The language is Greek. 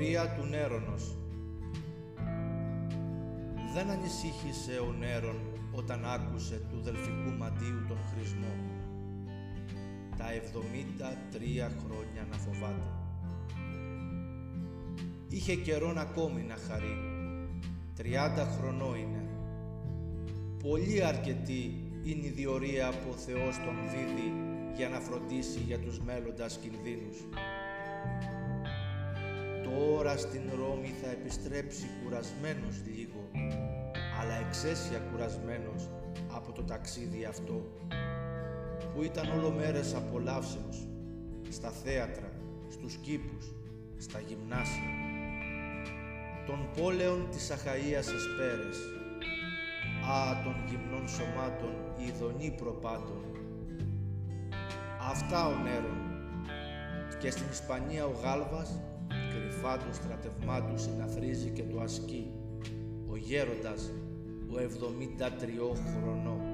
Ιστορία του Νέρωνος. Δεν ανησύχησε ο Νέρων όταν άκουσε του Δελφικού Μαντείου τον χρησμό. Τα 73 χρόνια να φοβάται. Είχε καιρόν ακόμη να χαρεί. 30 χρονό είναι. Πολύ αρκετή είναι η διορία που ο Θεός τον δίδει για να φροντίσει για τους μέλλοντας κινδύνους. Τώρα στην Ρώμη θα επιστρέψει κουρασμένος λίγο, αλλά εξαίσια κουρασμένος από το ταξίδι αυτό, που ήταν όλο μέρες απολαύσεως, στα θέατρα, στους κήπους, στα γυμνάσια, των πόλεων της Αχαΐας εσπέρες, α, των γυμνών σωμάτων ειδονή προπάτων. Αυτά ο Νέρων, και στην Ισπανία ο Γάλβας, κρυφά το στρατευμά του συναθρίζει και το ασκεί, ο γέροντας, ο 73 χρονό.